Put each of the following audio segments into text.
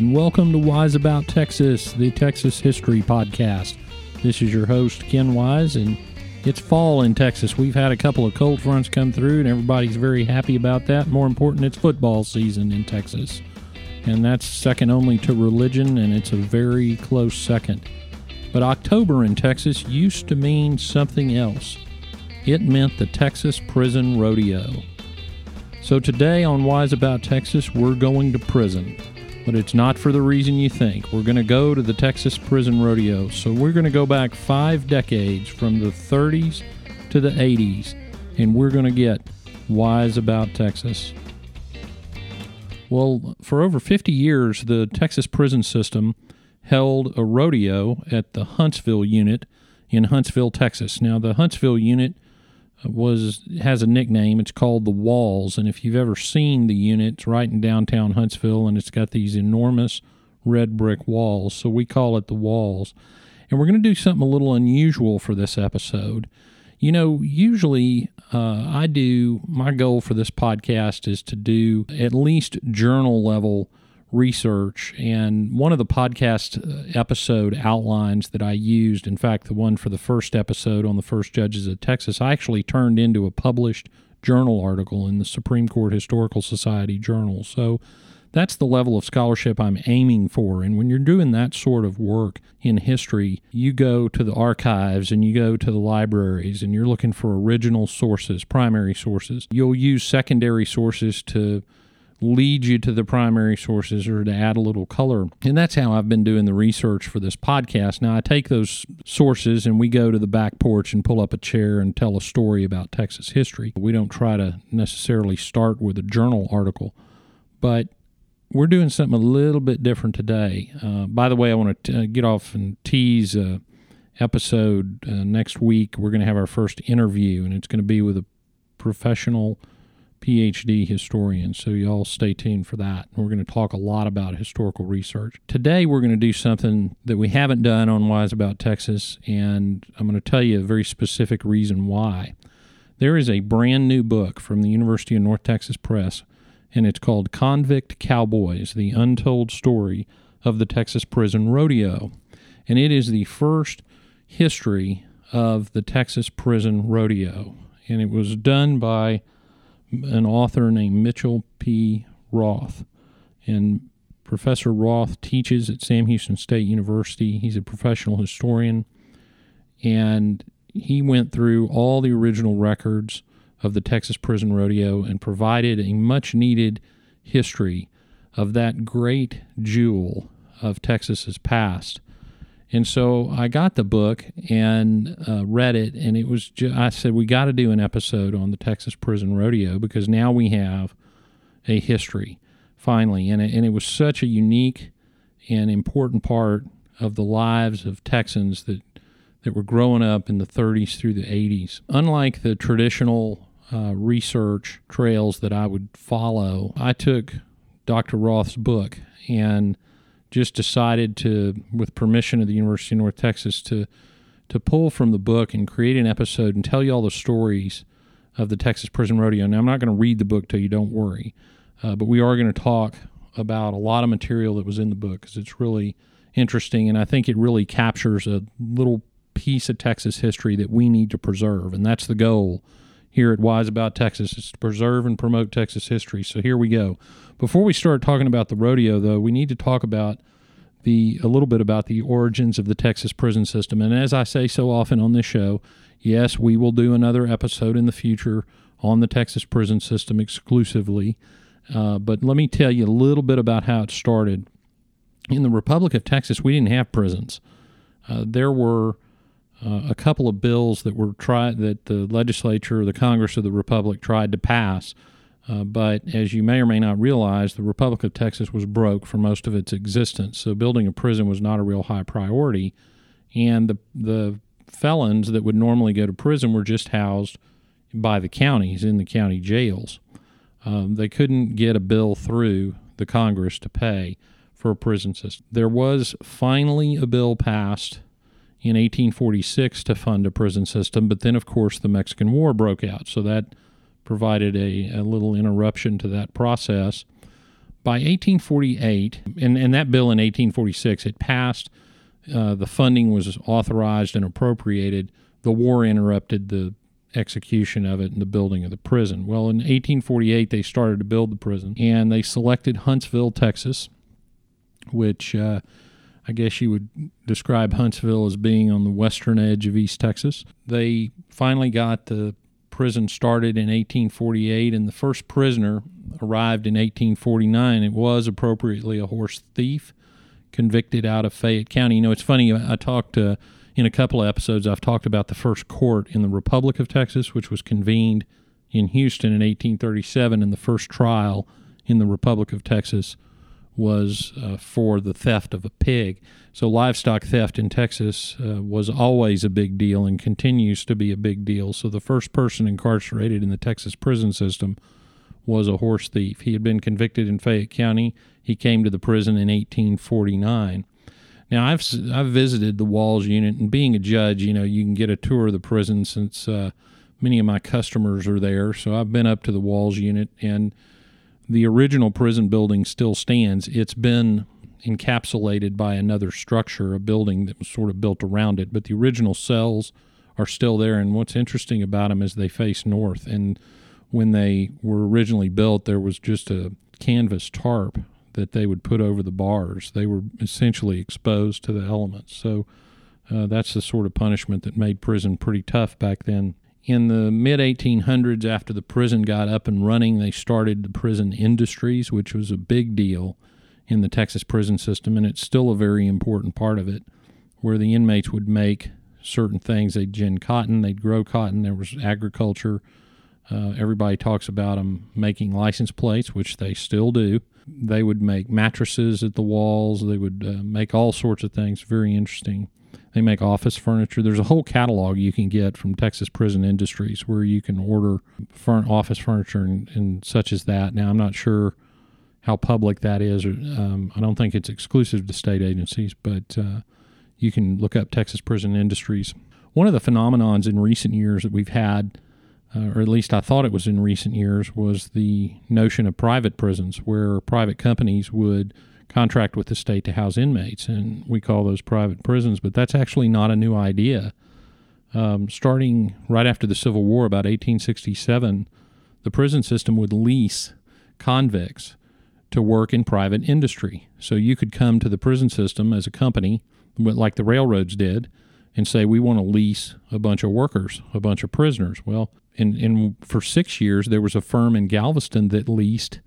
and welcome to Wise About Texas, the Texas History Podcast. This is your host, Ken Wise, and it's fall in Texas. We've had a couple of cold fronts come through, and everybody's very happy about that. More important, it's football season in Texas, and that's second only to religion, and it's a very close second. But October in Texas used to mean something else. It meant the Texas Prison Rodeo. So today on Wise About Texas, we're going to prison. But it's not for the reason you think. We're going to go to the Texas Prison Rodeo. So we're going to go back 5 decades from the 30s to the 80s, and we're going to get Wise About Texas. Well, for over 50 years, the Texas prison system held a rodeo at the Huntsville Unit in Huntsville, Texas. Now, the Huntsville Unit has a nickname. It's called the Walls, and if you've ever seen the unit, it's right in downtown Huntsville, and it's got these enormous red brick walls, so we call it the Walls. And we're going to do something a little unusual for this episode. You know, usually my goal for this podcast is to do at least journal-level research, and one of the podcast episode outlines that I used, in fact, the one for the first episode on the first judges of Texas, I actually turned into a published journal article in the Supreme Court Historical Society Journal. So that's the level of scholarship I'm aiming for. And when you're doing that sort of work in history, you go to the archives and you go to the libraries and you're looking for original sources, primary sources. You'll use secondary sources to lead you to the primary sources or to add a little color. And that's how I've been doing the research for this podcast. Now, I take those sources and we go to the back porch and pull up a chair and tell a story about Texas history. We don't try to necessarily start with a journal article, but we're doing something a little bit different today. By the way, I want to get off and tease an episode next week. We're going to have our first interview, and it's going to be with a professional PhD historian, so y'all stay tuned for that. We're going to talk a lot about historical research. Today we're going to do something that we haven't done on Wise About Texas, and I'm going to tell you a very specific reason why. There is a brand new book from the University of North Texas Press, and it's called Convict Cowboys, The Untold Story of the Texas Prison Rodeo, and it is the first history of the Texas Prison Rodeo, and it was done by an author named Mitchell P. Roth. And Professor Roth teaches at Sam Houston State University. He's a professional historian, and he went through all the original records of the Texas Prison Rodeo and provided a much-needed history of that great jewel of Texas's past. And so I got the book and read it, and it was. I said, we got to do an episode on the Texas Prison Rodeo because now we have a history, finally. And it was such a unique and important part of the lives of Texans that were growing up in the 30s through the 80s. Unlike the traditional research trails that I would follow, I took Dr. Roth's book and just decided to, with permission of the University of North Texas, to pull from the book and create an episode and tell you all the stories of the Texas Prison Rodeo. Now, I'm not going to read the book to you, don't worry, but we are going to talk about a lot of material that was in the book because it's really interesting, and I think it really captures a little piece of Texas history that we need to preserve, and that's the goal here at Wise About Texas, is to preserve and promote Texas history. So here we go. Before we start talking about the rodeo, though, we need to talk about a little bit about the origins of the Texas prison system. And as I say so often on this show, yes, we will do another episode in the future on the Texas prison system exclusively. But let me tell you a little bit about how it started. In the Republic of Texas, we didn't have prisons. There were a couple of bills that were tried that the legislature or the Congress of the Republic tried to pass. But as you may or may not realize, the Republic of Texas was broke for most of its existence. So building a prison was not a real high priority. And the felons that would normally go to prison were just housed by the counties in the county jails. They couldn't get a bill through the Congress to pay for a prison system. There was finally a bill passed in 1846 to fund a prison system, but then, of course, the Mexican War broke out, so that provided a little interruption to that process. By 1848, and that bill in 1846, it passed. The funding was authorized and appropriated. The war interrupted the execution of it and the building of the prison. Well, in 1848, they started to build the prison, and they selected Huntsville, Texas, which I guess you would describe Huntsville as being on the western edge of East Texas. They finally got the prison started in 1848, and the first prisoner arrived in 1849. It was appropriately a horse thief convicted out of Fayette County. You know, it's funny, I talked in a couple of episodes, I've talked about the first court in the Republic of Texas, which was convened in Houston in 1837, and the first trial in the Republic of Texas was for the theft of a pig. So livestock theft in Texas was always a big deal and continues to be a big deal. So the first person incarcerated in the Texas prison system was a horse thief. He had been convicted in Fayette County. He came to the prison in 1849. Now, I've visited the Walls unit, and being a judge, you know, you can get a tour of the prison since many of my customers are there. So I've been up to the Walls unit, and the original prison building still stands. It's been encapsulated by another structure, a building that was sort of built around it, but the original cells are still there, and what's interesting about them is they face north, and when they were originally built, there was just a canvas tarp that they would put over the bars. They were essentially exposed to the elements, so that's the sort of punishment that made prison pretty tough back then. In the mid-1800s, after the prison got up and running, they started the prison industries, which was a big deal in the Texas prison system, and it's still a very important part of it, where the inmates would make certain things. They'd gin cotton, they'd grow cotton, there was agriculture. Everybody talks about them making license plates, which they still do. They would make mattresses at the Walls. They would make all sorts of things. Very interesting. They make office furniture. There's a whole catalog you can get from Texas Prison Industries where you can order office furniture and such as that. Now, I'm not sure how public that is. I don't think it's exclusive to state agencies, but you can look up Texas Prison Industries. One of the phenomenons in recent years that we've had, or at least I thought it was in recent years, was the notion of private prisons, where private companies would contract with the state to house inmates, and we call those private prisons, but that's actually not a new idea. Starting right after the Civil War, about 1867, the prison system would lease convicts to work in private industry. So you could come to the prison system as a company, like the railroads did, and say, we want to lease a bunch of workers, a bunch of prisoners. Well, and for 6 years, there was a firm in Galveston that leased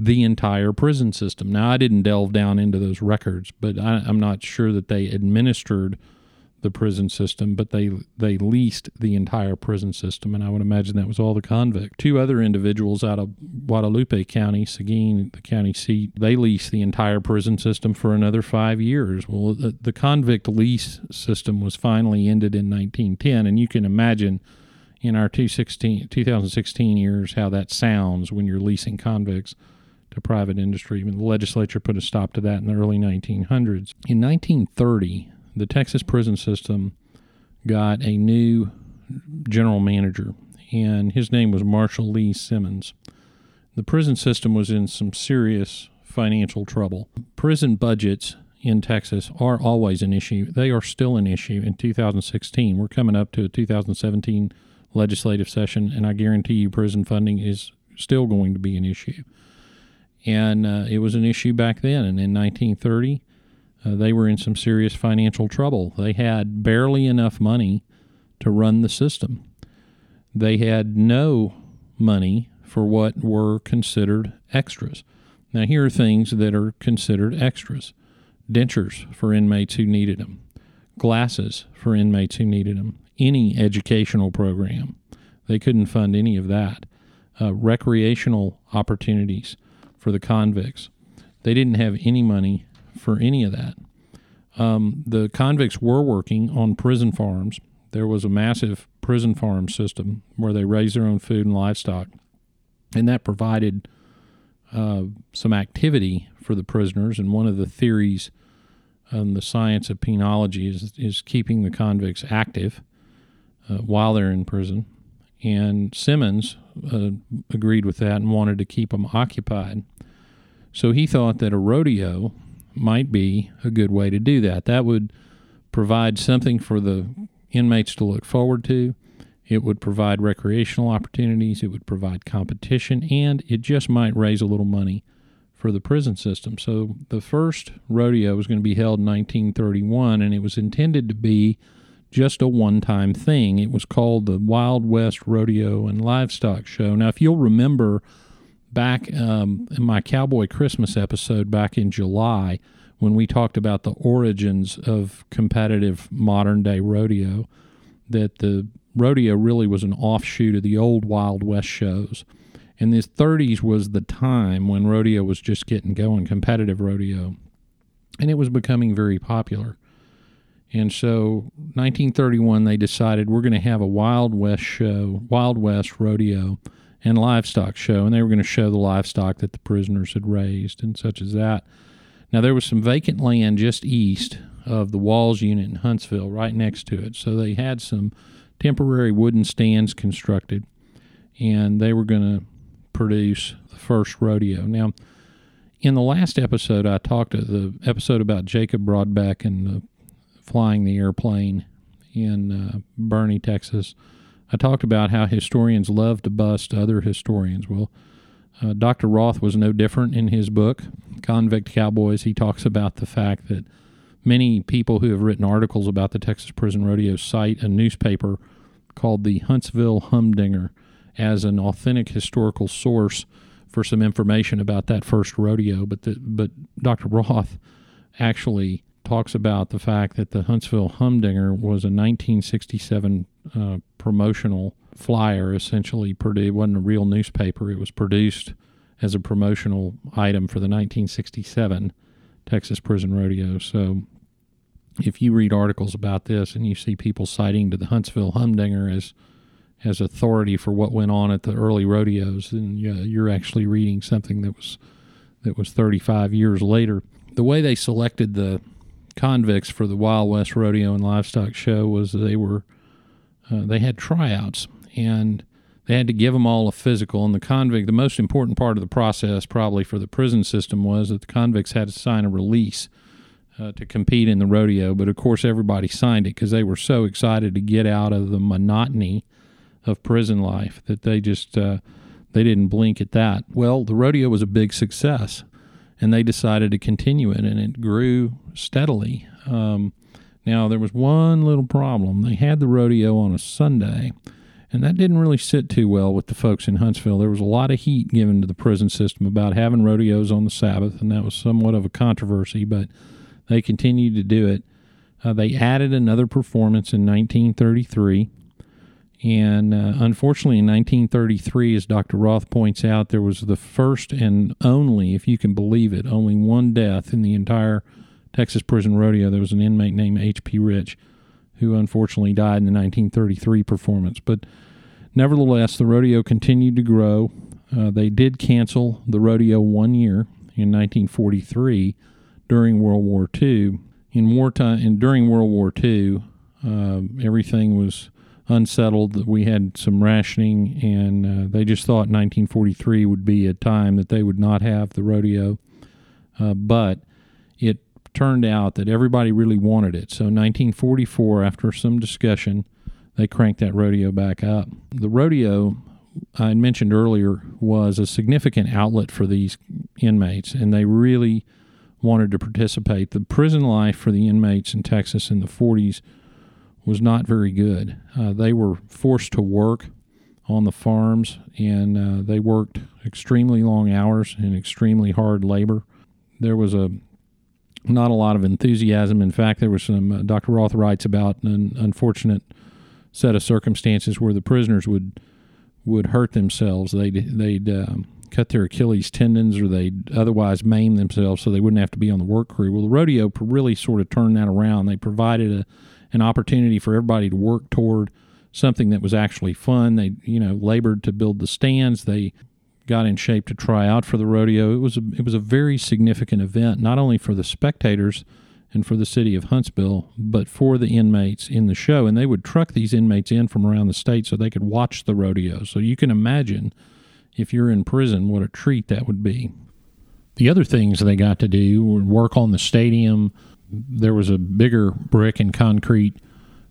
the entire prison system. Now, I didn't delve down into those records, but I'm not sure that they administered the prison system, but they leased the entire prison system, and I would imagine that was all the convict. Two other individuals out of Guadalupe County, Seguin, the county seat, they leased the entire prison system for another 5 years. Well, the convict lease system was finally ended in 1910, and you can imagine in our 2016 years how that sounds when you're leasing convicts to private industry. The legislature put a stop to that in the early 1900s. In 1930, the Texas prison system got a new general manager, and his name was Marshall Lee Simmons. The prison system was in some serious financial trouble. Prison budgets in Texas are always an issue. They are still an issue in 2016. We're coming up to a 2017 legislative session, and I guarantee you prison funding is still going to be an issue. And it was an issue back then, and in 1930, they were in some serious financial trouble. They had barely enough money to run the system. They had no money for what were considered extras. Now, here are things that are considered extras. Dentures for inmates who needed them. Glasses for inmates who needed them. Any educational program. They couldn't fund any of that. Recreational opportunities for the convicts. They didn't have any money for any of that. The convicts were working on prison farms. There was a massive prison farm system where they raised their own food and livestock, and that provided some activity for the prisoners. And one of the theories on the science of penology is keeping the convicts active while they're in prison. And Simmons agreed with that and wanted to keep them occupied. So he thought that a rodeo might be a good way to do that. That would provide something for the inmates to look forward to. It would provide recreational opportunities. It would provide competition, and it just might raise a little money for the prison system. So the first rodeo was going to be held in 1931, and it was intended to be just a one-time thing. It was called the Wild West Rodeo and Livestock Show. Now, if you'll remember back in my Cowboy Christmas episode back in July, when we talked about the origins of competitive modern-day rodeo, that the rodeo really was an offshoot of the old Wild West shows. And this 30s was the time when rodeo was just getting going, competitive rodeo. And it was becoming very popular. And so 1931, they decided we're going to have a Wild West show, Wild West Rodeo and Livestock Show. And they were going to show the livestock that the prisoners had raised and such as that. Now, there was some vacant land just east of the Walls Unit in Huntsville, right next to it. So they had some temporary wooden stands constructed, and they were going to produce the first rodeo. Now, in the last episode, I talked to the episode about Jacob Broadbeck and flying the airplane in Bernie, Texas. I talked about how historians love to bust other historians. Well, Dr. Roth was no different in his book, Convict Cowboys. He talks about the fact that many people who have written articles about the Texas Prison Rodeo cite a newspaper called the Huntsville Humdinger as an authentic historical source for some information about that first rodeo. But Dr. Roth actually talks about the fact that the Huntsville Humdinger was a 1967 promotional flyer, essentially. It wasn't a real newspaper. It was produced as a promotional item for the 1967 Texas Prison Rodeo. So if you read articles about this and you see people citing to the Huntsville Humdinger as authority for what went on at the early rodeos, then you're actually reading something that was 35 years later. The way they selected the convicts for the Wild West Rodeo and Livestock Show was they had tryouts, and they had to give them all a physical. And the most important part of the process probably for the prison system was that the convicts had to sign a release to compete in the rodeo. But of course everybody signed it because they were so excited to get out of the monotony of prison life that they just they didn't blink at that. Well, the rodeo was a big success, and they decided to continue it, and it grew steadily. Now, there was one little problem. They had the rodeo on a Sunday, and that didn't really sit too well with the folks in Huntsville. There was a lot of heat given to the prison system about having rodeos on the Sabbath, and that was somewhat of a controversy, but they continued to do it. They added another performance in 1933, and unfortunately in 1933, as Dr. Roth points out, there was the first and only, if you can believe it, only one death in the entire Texas Prison Rodeo. There was an inmate named H.P. Rich who unfortunately died in the 1933 performance. But nevertheless, the rodeo continued to grow. They did cancel the rodeo one year in 1943 during World War II. In wartime and during World War II, everything was unsettled. We had some rationing, and they just thought 1943 would be a time that they would not have the rodeo. But it turned out that everybody really wanted it. So 1944, after some discussion, they cranked that rodeo back up. The rodeo, I mentioned earlier, was a significant outlet for these inmates, and they really wanted to participate. The prison life for the inmates in Texas in the 40s was not very good. They were forced to work on the farms, and they worked extremely long hours and extremely hard labor. There was not a lot of enthusiasm. In fact, there was some, Dr. Roth writes about an unfortunate set of circumstances where the prisoners would hurt themselves. They'd cut their Achilles tendons, or they'd otherwise maim themselves so they wouldn't have to be on the work crew. Well, the rodeo really sort of turned that around. They provided an opportunity for everybody to work toward something that was actually fun. They, labored to build the stands. They got in shape to try out for the rodeo. It was a very significant event, not only for the spectators and for the city of Huntsville, but for the inmates in the show. And they would truck these inmates in from around the state so they could watch the rodeo. So you can imagine if you're in prison what a treat that would be. The other things they got to do were work on the stadium. There was a bigger brick and concrete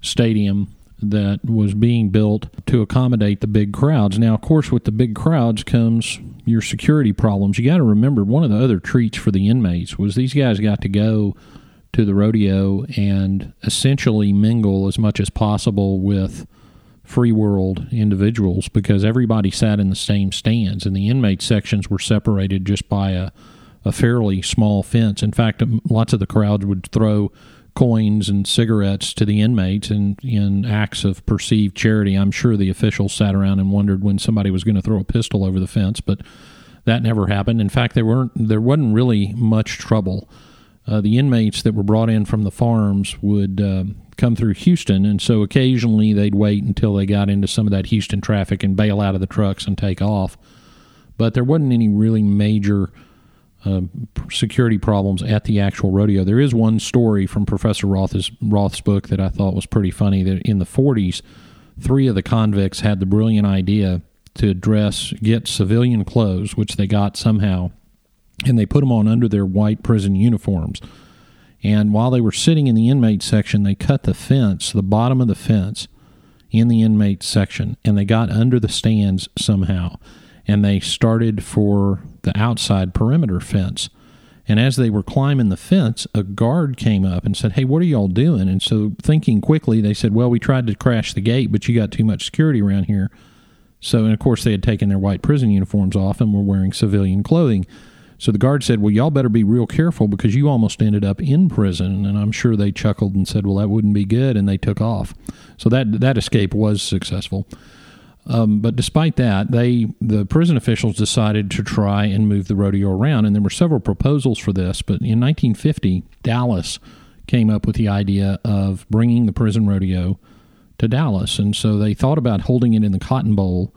stadium that was being built to accommodate the big crowds. Now, of course, with the big crowds comes your security problems. You got to remember, one of the other treats for the inmates was these guys got to go to the rodeo and essentially mingle as much as possible with free world individuals, because everybody sat in the same stands, and the inmate sections were separated just by a fairly small fence. In fact, lots of the crowd would throw coins and cigarettes to the inmates in acts of perceived charity. I'm sure the officials sat around and wondered when somebody was going to throw a pistol over the fence, but that never happened. In fact, there wasn't really much trouble. The inmates that were brought in from the farms would come through Houston, and so occasionally they'd wait until they got into some of that Houston traffic and bail out of the trucks and take off. But there wasn't any really major security problems at the actual rodeo. There is one story from Professor Roth's book that I thought was pretty funny, that in the 40s, 3 of the convicts had the brilliant idea to get civilian clothes, which they got somehow, and they put them on under their white prison uniforms. And while they were sitting in the inmate section, they cut the fence, the bottom of the fence, in the inmate section, and they got under the stands somehow. And they started for the outside perimeter fence. And as they were climbing the fence, a guard came up and said, "Hey, what are y'all doing?" And so, thinking quickly, they said, "Well, we tried to crash the gate, but you got too much security around here." So, and of course, they had taken their white prison uniforms off and were wearing civilian clothing. So the guard said, "Well, y'all better be real careful, because you almost ended up in prison." And I'm sure they chuckled and said, "Well, that wouldn't be good," and they took off. So that escape was successful. But despite that, the prison officials decided to try and move the rodeo around, and there were several proposals for this. But in 1950, Dallas came up with the idea of bringing the prison rodeo to Dallas, and so they thought about holding it in the Cotton Bowl,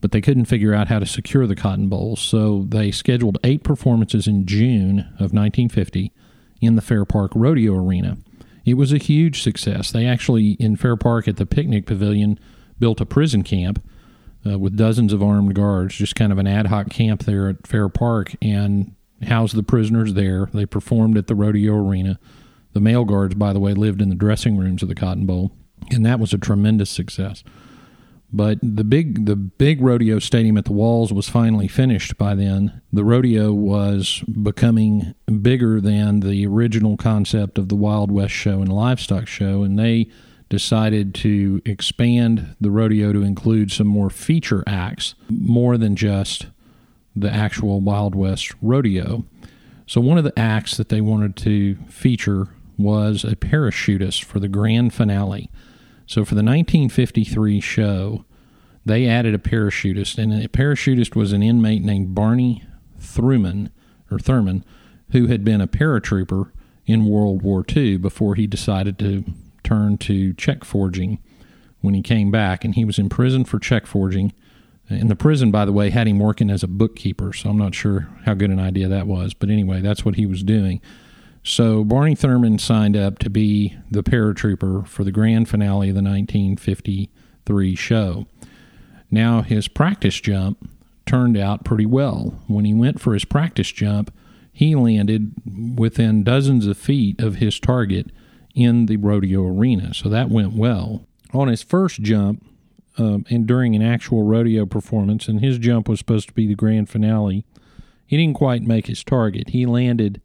but they couldn't figure out how to secure the Cotton Bowl, so they scheduled 8 performances in June of 1950 in the Fair Park Rodeo Arena. It was a huge success. They actually, in Fair Park at the Picnic Pavilion, built a prison camp with dozens of armed guards, just kind of an ad hoc camp there at Fair Park, and housed the prisoners there. They performed at the rodeo arena. The male guards, by the way, lived in the dressing rooms of the Cotton Bowl, and that was a tremendous success. But the big rodeo stadium at the Walls was finally finished by then. The rodeo was becoming bigger than the original concept of the Wild West show and livestock show, and they decided to expand the rodeo to include some more feature acts, more than just the actual Wild West rodeo. So one of the acts that they wanted to feature was a parachutist for the grand finale. So for the 1953 show, they added a parachutist, and the parachutist was an inmate named Barney Thurman, who had been a paratrooper in World War II before he decided to turned to check forging when he came back, and he was in prison for check forging. And the prison, by the way, had him working as a bookkeeper, so I'm not sure how good an idea that was. But anyway, that's what he was doing. So Barney Thurman signed up to be the paratrooper for the grand finale of the 1953 show. Now, his practice jump turned out pretty well. When he went for his practice jump, he landed within dozens of feet of his target in the rodeo arena, so that went well. On his first jump, and during an actual rodeo performance, and his jump was supposed to be the grand finale, he didn't quite make his target. He landed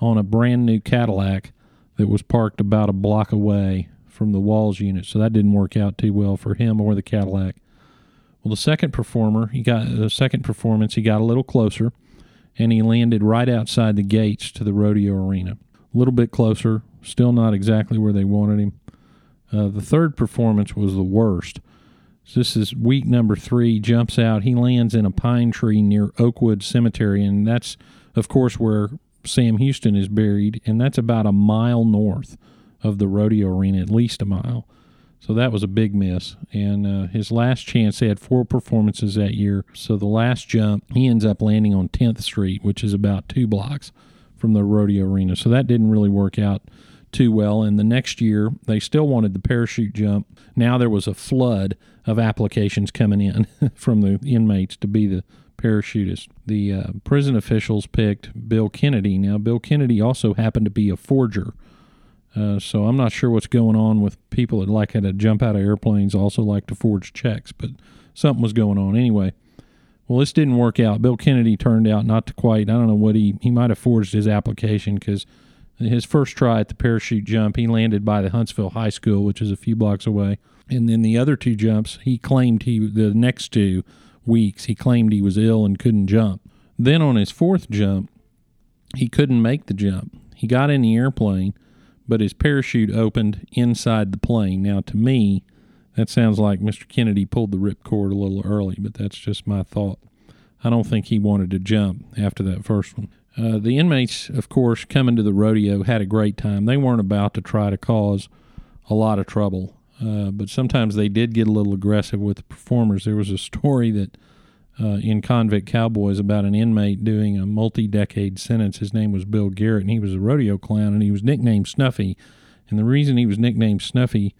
on a brand new Cadillac that was parked about a block away from the Walls unit, so that didn't work out too well for him or the Cadillac. Well, the second performance, he got a little closer, and he landed right outside the gates to the rodeo arena. A little bit closer, still not exactly where they wanted him. The third performance was the worst. So this is week number 3, jumps out. He lands in a pine tree near Oakwood Cemetery, and that's, of course, where Sam Houston is buried, and that's about a mile north of the rodeo arena, at least a mile. So that was a big miss. And his last chance, they had 4 performances that year. So the last jump, he ends up landing on 10th Street, which is about 2 blocks from the rodeo arena. So that didn't really work out too well. And the next year, they still wanted the parachute jump. Now there was a flood of applications coming in from the inmates to be the parachutist. The prison officials picked Bill Kennedy. Now, Bill Kennedy also happened to be a forger, so I'm not sure what's going on with people that like to jump out of airplanes, also like to forge checks, but something was going on anyway. Well, this didn't work out. Bill Kennedy turned out not to quite, I don't know what he might have forged his application, because his first try at the parachute jump, he landed by the Huntsville High School, which is a few blocks away. And then the other two jumps, he claimed the next 2 weeks, he claimed he was ill and couldn't jump. Then on his fourth jump, he couldn't make the jump. He got in the airplane, but his parachute opened inside the plane. Now, to me, that sounds like Mr. Kennedy pulled the ripcord a little early, but that's just my thought. I don't think he wanted to jump after that first one. The inmates, of course, coming to the rodeo had a great time. They weren't about to try to cause a lot of trouble, but sometimes they did get a little aggressive with the performers. There was a story that in Convict Cowboys about an inmate doing a multi-decade sentence. His name was Bill Garrett, and he was a rodeo clown, and he was nicknamed Snuffy. And the reason he was nicknamed Snuffy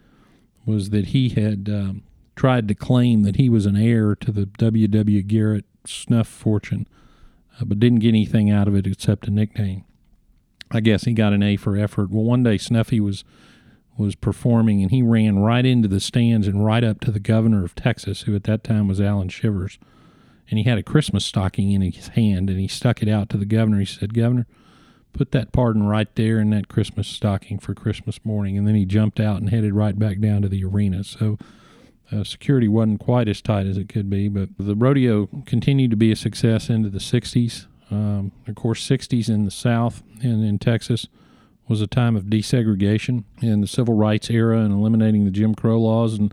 was that he had tried to claim that he was an heir to the W.W. Garrett snuff fortune, but didn't get anything out of it except a nickname. I guess he got an A for effort. Well, one day Snuffy was performing, and he ran right into the stands and right up to the governor of Texas, who at that time was Alan Shivers. And he had a Christmas stocking in his hand, and he stuck it out to the governor. He said, "Governor, put that pardon right there in that Christmas stocking for Christmas morning." And then he jumped out and headed right back down to the arena. So security wasn't quite as tight as it could be, but the rodeo continued to be a success into the 60s. Of course, 60s in the South and in Texas was a time of desegregation and the civil rights era and eliminating the Jim Crow laws. And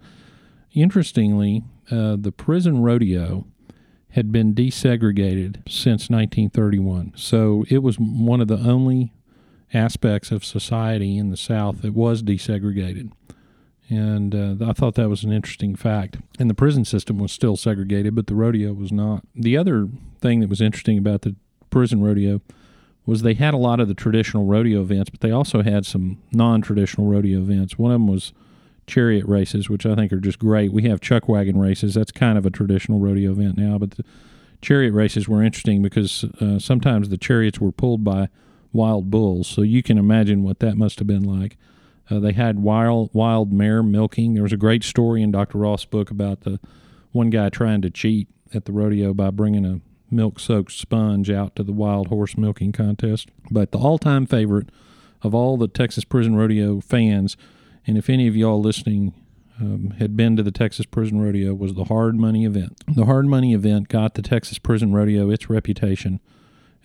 interestingly, the prison rodeo had been desegregated since 1931. So it was one of the only aspects of society in the South that was desegregated. And I thought that was an interesting fact. And the prison system was still segregated, but the rodeo was not. The other thing that was interesting about the prison rodeo was they had a lot of the traditional rodeo events, but they also had some non-traditional rodeo events. One of them was chariot races, which I think are just great. We have chuck wagon races. That's kind of a traditional rodeo event now, but the chariot races were interesting because sometimes the chariots were pulled by wild bulls, so you can imagine what that must have been like. They had wild mare milking. There was a great story in Dr. Roth's book about the one guy trying to cheat at the rodeo by bringing a milk-soaked sponge out to the wild horse milking contest. But the all-time favorite of all the Texas Prison Rodeo fans, and if any of y'all listening had been to the Texas Prison Rodeo, was the Hard Money event. The Hard Money event got the Texas Prison Rodeo its reputation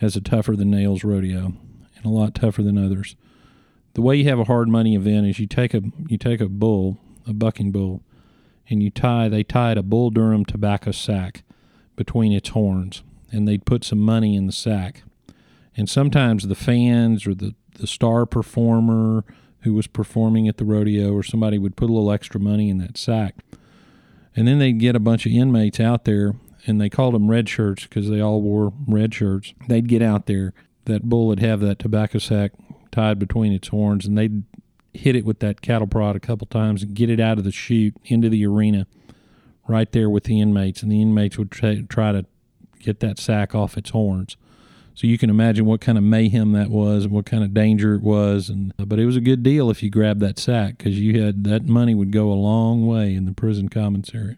as a tougher-than-nails rodeo, and a lot tougher than others. The way you have a hard money event is you take a bull, a bucking bull, and they tied a Bull Durham tobacco sack between its horns, and they'd put some money in the sack. And sometimes the fans or the star performer who was performing at the rodeo or somebody would put a little extra money in that sack. And then they'd get a bunch of inmates out there, and they called them red shirts because they all wore red shirts. They'd get out there. That bull would have that tobacco sack tied between its horns, and they'd hit it with that cattle prod a couple times and get it out of the chute into the arena right there with the inmates, and the inmates would try to get that sack off its horns. So you can imagine what kind of mayhem that was and what kind of danger it was, but it was a good deal if you grabbed that sack, because you had that money would go a long way in the prison commissary.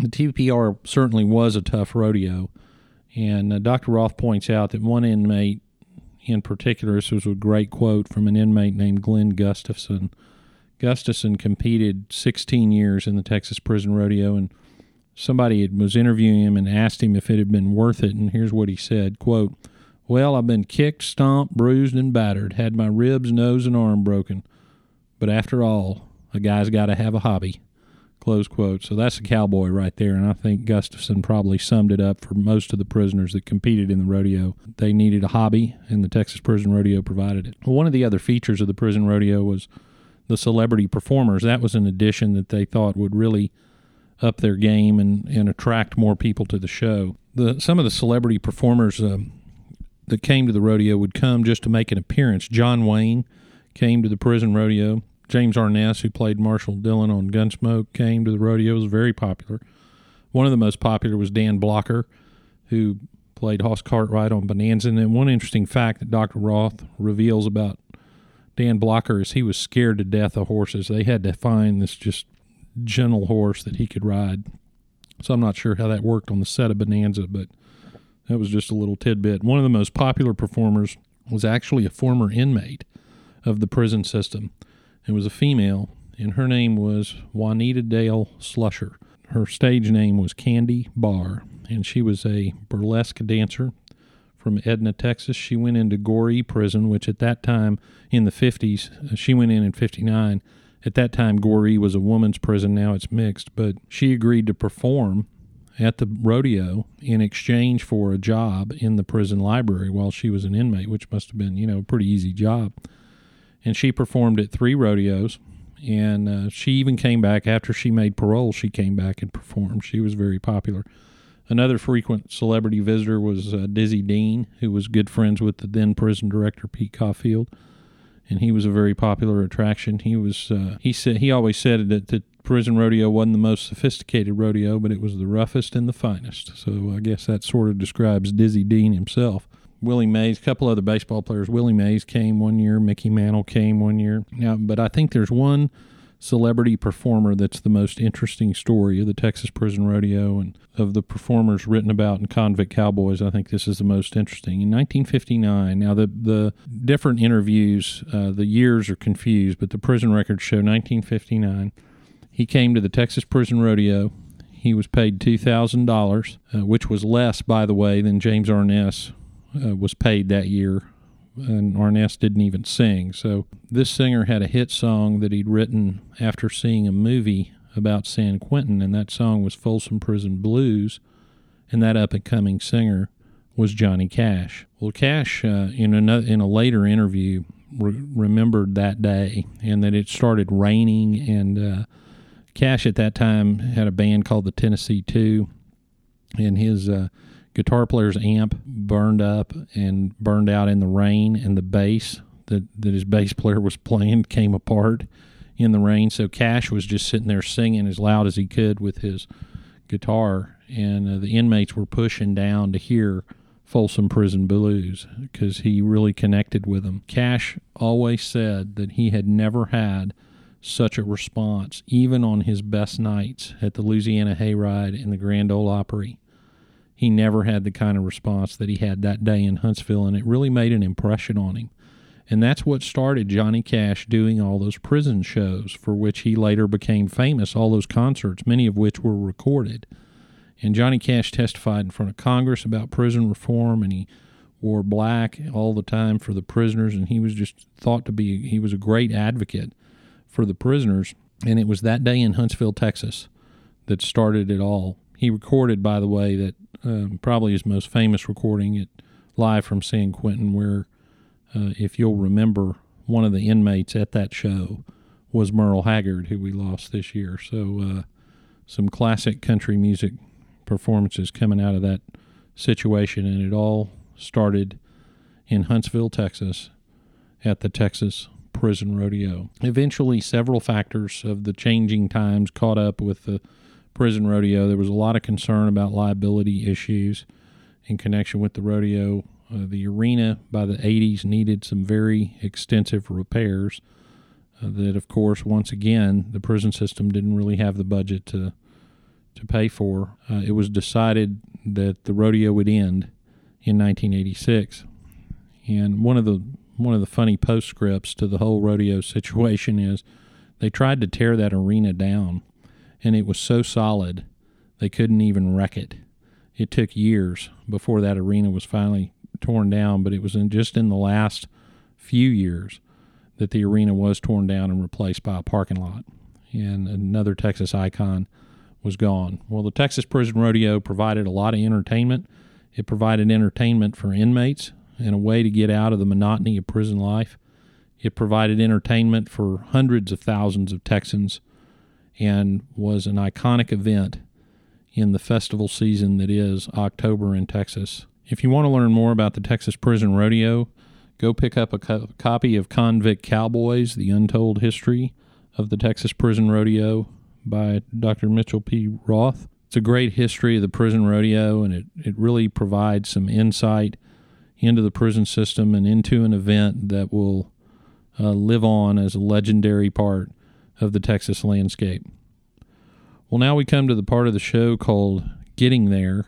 The TPR certainly was a tough rodeo, and Dr. Roth points out that one inmate in particular, this was a great quote from an inmate named Glenn Gustafson. Gustafson competed 16 years in the Texas Prison Rodeo, and somebody was interviewing him and asked him if it had been worth it, and here's what he said, quote, "Well, I've been kicked, stomped, bruised, and battered, had my ribs, nose, and arm broken, but after all, a guy's got to have a hobby," close quote. So that's a cowboy right there, and I think Gustafson probably summed it up for most of the prisoners that competed in the rodeo. They needed a hobby, and the Texas Prison Rodeo provided it. One of the other features of the prison rodeo was the celebrity performers. That was an addition that they thought would really up their game and attract more people to the show. Some of the celebrity performers that came to the rodeo would come just to make an appearance. John Wayne came to the prison rodeo. James Arness, who played Marshall Dillon on Gunsmoke, came to the rodeo. It was very popular. One of the most popular was Dan Blocker, who played Hoss Cartwright on Bonanza. And then one interesting fact that Dr. Roth reveals about Dan Blocker is he was scared to death of horses. They had to find this just gentle horse that he could ride. So I'm not sure how that worked on the set of Bonanza, but that was just a little tidbit. One of the most popular performers was actually a former inmate of the prison system. It was a female, and her name was Juanita Dale Slusher. Her stage name was Candy Barr, and she was a burlesque dancer from Edna, Texas. She went into Goree Prison, which at that time in the 50s, she went in 59. At that time, Goree was a woman's prison. Now it's mixed, but she agreed to perform at the rodeo in exchange for a job in the prison library while she was an inmate, which must have been, a pretty easy job. And she performed at 3 rodeos, and she even came back after she made parole. She came back and performed. She was very popular. Another frequent celebrity visitor was Dizzy Dean, who was good friends with the then prison director, Pete Caulfield, and he was a very popular attraction. He was he always said that the prison rodeo wasn't the most sophisticated rodeo, but it was the roughest and the finest. So I guess that sort of describes Dizzy Dean himself. Willie Mays, a couple other baseball players. Willie Mays came one year. Mickey Mantle came one year. Now, but I think there's one celebrity performer that's the most interesting story of the Texas Prison Rodeo, and of the performers written about in Convict Cowboys, I think this is the most interesting. In 1959, now the different interviews, the years are confused, but the prison records show 1959. He came to the Texas Prison Rodeo. He was paid $2,000, which was less, by the way, than James Arness was paid that year, and Arness didn't even sing. So this singer had a hit song that he'd written after seeing a movie about San Quentin, and that song was Folsom Prison Blues, and that up-and-coming singer was Johnny Cash. Well, Cash, in a later interview, remembered that day and that it started raining, and Cash at that time had a band called the Tennessee Two, and his guitar player's amp burned up and burned out in the rain, and the bass that his bass player was playing came apart in the rain. So Cash was just sitting there singing as loud as he could with his guitar, and the inmates were pushing down to hear Folsom Prison Blues because he really connected with them. Cash always said that he had never had such a response, even on his best nights at the Louisiana Hayride and the Grand Ole Opry. He never had the kind of response that he had that day in Huntsville, and it really made an impression on him. And that's what started Johnny Cash doing all those prison shows for which he later became famous, all those concerts, many of which were recorded. And Johnny Cash testified in front of Congress about prison reform, and he wore black all the time for the prisoners, and he was just thought to be, he was a great advocate for the prisoners. And it was that day in Huntsville, Texas, that started it all. He recorded, by the way, that probably his most famous recording, it live from San Quentin, where, if you'll remember, one of the inmates at that show was Merle Haggard, who we lost this year. So some classic country music performances coming out of that situation, and it all started in Huntsville, Texas, at the Texas Prison Rodeo. Eventually, several factors of the changing times caught up with the prison rodeo. There was a lot of concern about liability issues in connection with the rodeo. The arena by the 80s needed some very extensive repairs that, of course, once again, the prison system didn't really have the budget to pay for. It was decided that the rodeo would end in 1986. And one of the funny postscripts to the whole rodeo situation is they tried to tear that arena down, and it was so solid they couldn't even wreck it. It took years before that arena was finally torn down, but it was just in the last few years that the arena was torn down and replaced by a parking lot, and another Texas icon was gone. Well, the Texas Prison Rodeo provided a lot of entertainment. It provided entertainment for inmates and a way to get out of the monotony of prison life. It provided entertainment for hundreds of thousands of Texans, and was an iconic event in the festival season that is October in Texas. If you want to learn more about the Texas Prison Rodeo, go pick up a copy of Convict Cowboys, The Untold History of the Texas Prison Rodeo by Dr. Mitchell P. Roth. It's a great history of the prison rodeo, and it really provides some insight into the prison system and into an event that will live on as a legendary part of the Texas landscape. Well, now we come to the part of the show called Getting There,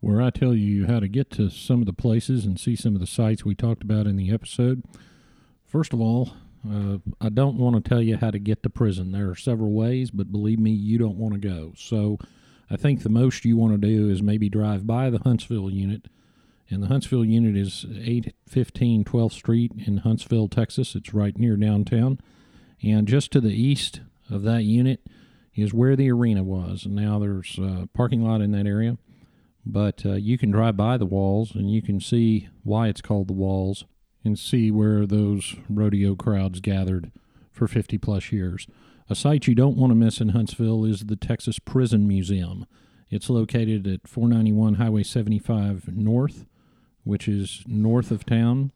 where I tell you how to get to some of the places and see some of the sites we talked about in the episode. First of all, I don't want to tell you how to get to prison. There are several ways, but believe me, you don't want to go. So I think the most you want to do is maybe drive by the Huntsville Unit. And the Huntsville Unit is 815 12th Street in Huntsville, Texas. It's right near downtown. And just to the east of that unit is where the arena was. And now there's a parking lot in that area. But you can drive by the Walls, and you can see why it's called the Walls and see where those rodeo crowds gathered for 50-plus years. A site you don't want to miss in Huntsville is the Texas Prison Museum. It's located at 491 Highway 75 North, which is north of town.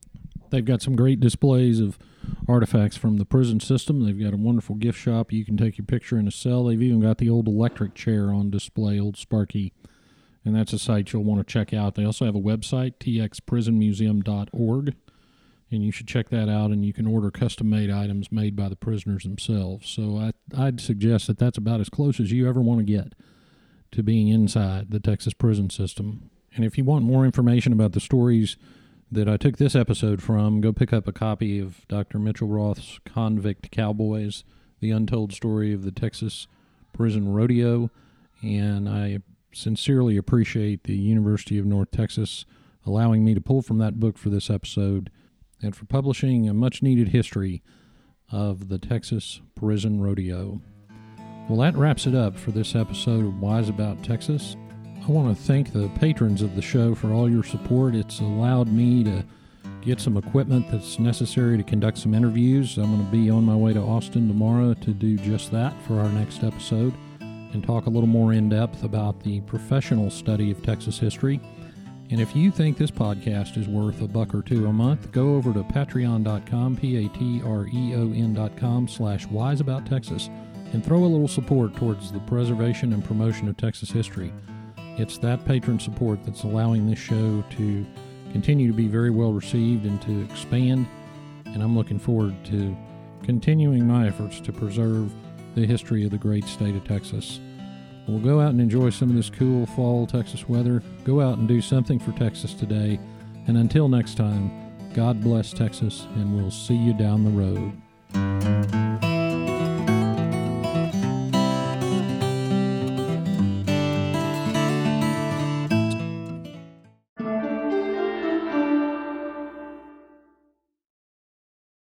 They've got some great displays of artifacts from the prison system. They've got a wonderful gift shop. You can take your picture in a cell. They've even got the old electric chair on display, old Sparky, and that's a site you'll want to check out. They also have a website, txprisonmuseum.org, and you should check that out, and you can order custom-made items made by the prisoners themselves. So I'd suggest that that's about as close as you ever want to get to being inside the Texas prison system. And if you want more information about the stories that I took this episode from, go pick up a copy of Dr. Mitchell Roth's Convict Cowboys, The Untold Story of the Texas Prison Rodeo. And I sincerely appreciate the University of North Texas allowing me to pull from that book for this episode and for publishing a much-needed history of the Texas Prison Rodeo. Well, that wraps it up for this episode of Wise About Texas. I want to thank the patrons of the show for all your support. It's allowed me to get some equipment that's necessary to conduct some interviews. I'm going to be on my way to Austin tomorrow to do just that for our next episode and talk a little more in depth about the professional study of Texas history. And if you think this podcast is worth $1 or $2 a month, go over to patreon.com, patreon.com/wiseabouttexas, and throw a little support towards the preservation and promotion of Texas history. It's that patron support that's allowing this show to continue to be very well received and to expand, and I'm looking forward to continuing my efforts to preserve the history of the great state of Texas. We'll go out and enjoy some of this cool fall Texas weather. Go out and do something for Texas today, and until next time, God bless Texas, and we'll see you down the road.